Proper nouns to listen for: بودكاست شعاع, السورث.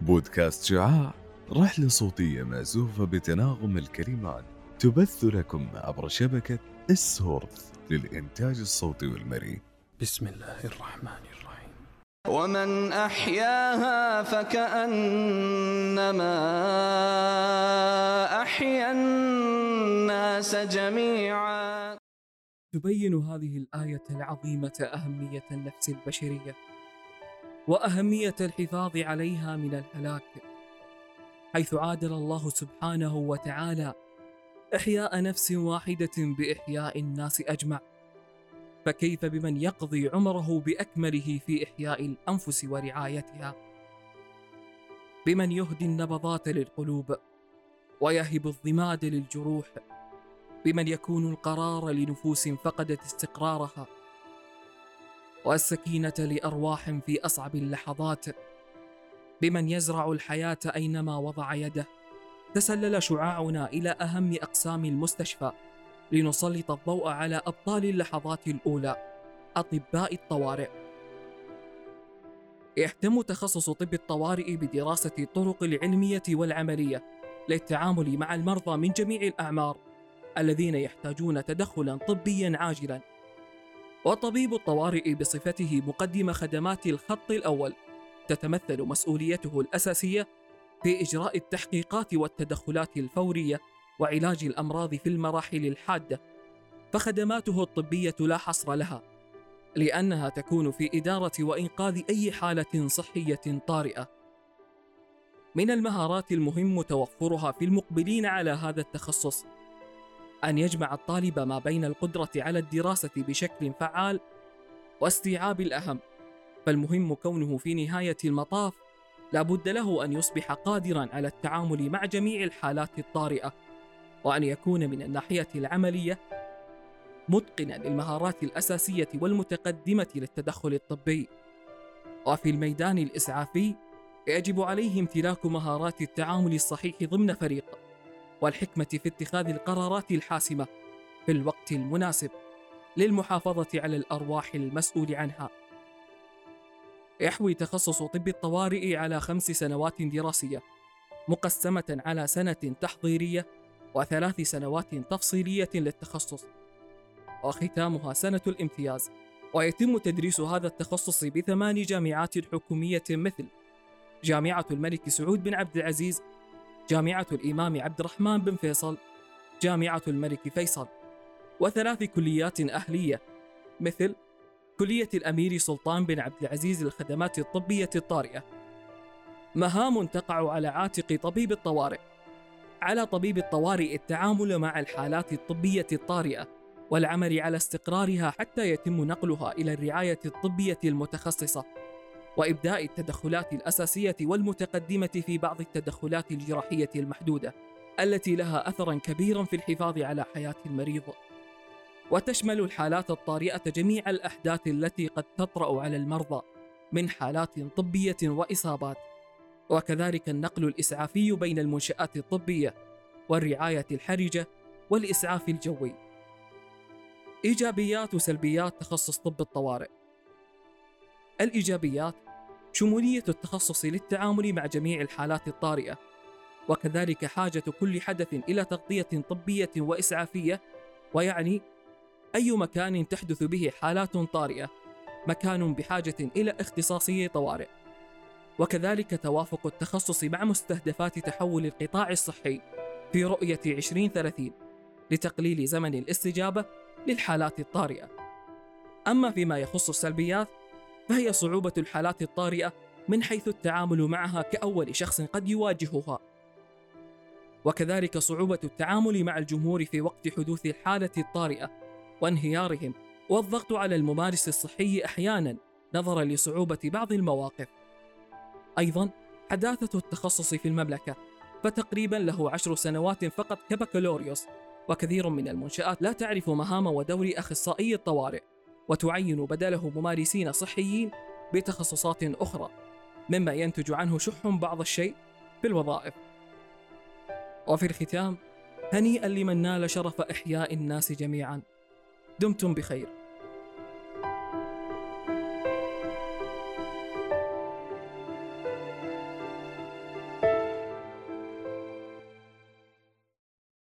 بودكاست شعاع، رحلة صوتية مأزوفة بتناغم الكلمات، تبث لكم عبر شبكة السورث للإنتاج الصوتي والمرئي. بسم الله الرحمن الرحيم. ومن أحياها فكأنما أحيا الناس جميعا. تبين هذه الآية العظيمة أهمية النفس البشرية وأهمية الحفاظ عليها من الهلاك، حيث عادل الله سبحانه وتعالى إحياء نفس واحدة بإحياء الناس أجمع، فكيف بمن يقضي عمره بأكمله في إحياء الأنفس ورعايتها، بمن يهدي النبضات للقلوب ويهب الضماد للجروح، بمن يكون القرار لنفوس فقدت استقرارها والسكينة لأرواح في أصعب اللحظات، بمن يزرع الحياة أينما وضع يده. تسلل شعاعنا إلى أهم أقسام المستشفى لنسلط الضوء على أبطال اللحظات الأولى، أطباء الطوارئ. يهتم تخصص طب الطوارئ بدراسة الطرق العلمية والعملية للتعامل مع المرضى من جميع الأعمار الذين يحتاجون تدخلا طبيا عاجلا. وطبيب الطوارئ بصفته مقدم خدمات الخط الأول تتمثل مسؤوليته الأساسية في إجراء التحقيقات والتدخلات الفورية وعلاج الأمراض في المراحل الحادة، فخدماته الطبية لا حصر لها، لأنها تكون في إدارة وإنقاذ أي حالة صحية طارئة. من المهارات المهم توفرها في المقبلين على هذا التخصص أن يجمع الطالب ما بين القدرة على الدراسة بشكل فعال واستيعاب الأهم، فالمهم كونه في نهاية المطاف لابد له أن يصبح قادرا على التعامل مع جميع الحالات الطارئة، وأن يكون من الناحية العملية متقنا للمهارات الأساسية والمتقدمة للتدخل الطبي. وفي الميدان الإسعافي يجب عليه امتلاك مهارات التعامل الصحيح ضمن فريق، والحكمة في اتخاذ القرارات الحاسمة في الوقت المناسب للمحافظة على الأرواح المسؤول عنها. يحوي تخصص طب الطوارئ على 5 سنوات دراسية مقسمة على 1 سنة تحضيرية و3 سنوات تفصيلية للتخصص، وختامها 1 سنة الامتياز. ويتم تدريس هذا التخصص ب 8 جامعات حكومية مثل جامعة الملك سعود بن عبد العزيز، جامعة الإمام عبد الرحمن بن فيصل، جامعة الملك فيصل، و3 كليات أهلية مثل كلية الأمير سلطان بن عبد العزيز للخدمات الطبية الطارئة. مهام تقع على عاتق طبيب الطوارئ. على طبيب الطوارئ التعامل مع الحالات الطبية الطارئة والعمل على استقرارها حتى يتم نقلها إلى الرعاية الطبية المتخصصة، وإبداء التدخلات الأساسية والمتقدمة في بعض التدخلات الجراحية المحدودة التي لها أثرا كبيرا في الحفاظ على حياة المريض. وتشمل الحالات الطارئة جميع الأحداث التي قد تطرأ على المرضى من حالات طبية وإصابات، وكذلك النقل الإسعافي بين المنشآت الطبية والرعاية الحرجة والإسعاف الجوي. إيجابيات وسلبيات تخصص طب الطوارئ. الإيجابيات: شمولية التخصص للتعامل مع جميع الحالات الطارئة، وكذلك حاجة كل حدث إلى تغطية طبية وإسعافية، ويعني أي مكان تحدث به حالات طارئة مكان بحاجة إلى اختصاصي طوارئ. وكذلك توافق التخصص مع مستهدفات تحول القطاع الصحي في رؤية 2030 لتقليل زمن الاستجابة للحالات الطارئة. أما فيما يخص السلبيات، فهي صعوبة الحالات الطارئة من حيث التعامل معها كأول شخص قد يواجهها، وكذلك صعوبة التعامل مع الجمهور في وقت حدوث الحالة الطارئة وانهيارهم، والضغط على الممارس الصحي أحيانا نظرا لصعوبة بعض المواقف. أيضا حداثة التخصص في المملكة، فتقريبا له 10 سنوات فقط كبكالوريوس، وكثير من المنشآت لا تعرف مهام ودور أخصائي الطوارئ، وتعين بدله ممارسين صحيين بتخصصات أخرى، مما ينتج عنه شح بعض الشيء بالوظائف. وفي الختام، هنيئا لمن نال شرف إحياء الناس جميعا. دمتم بخير.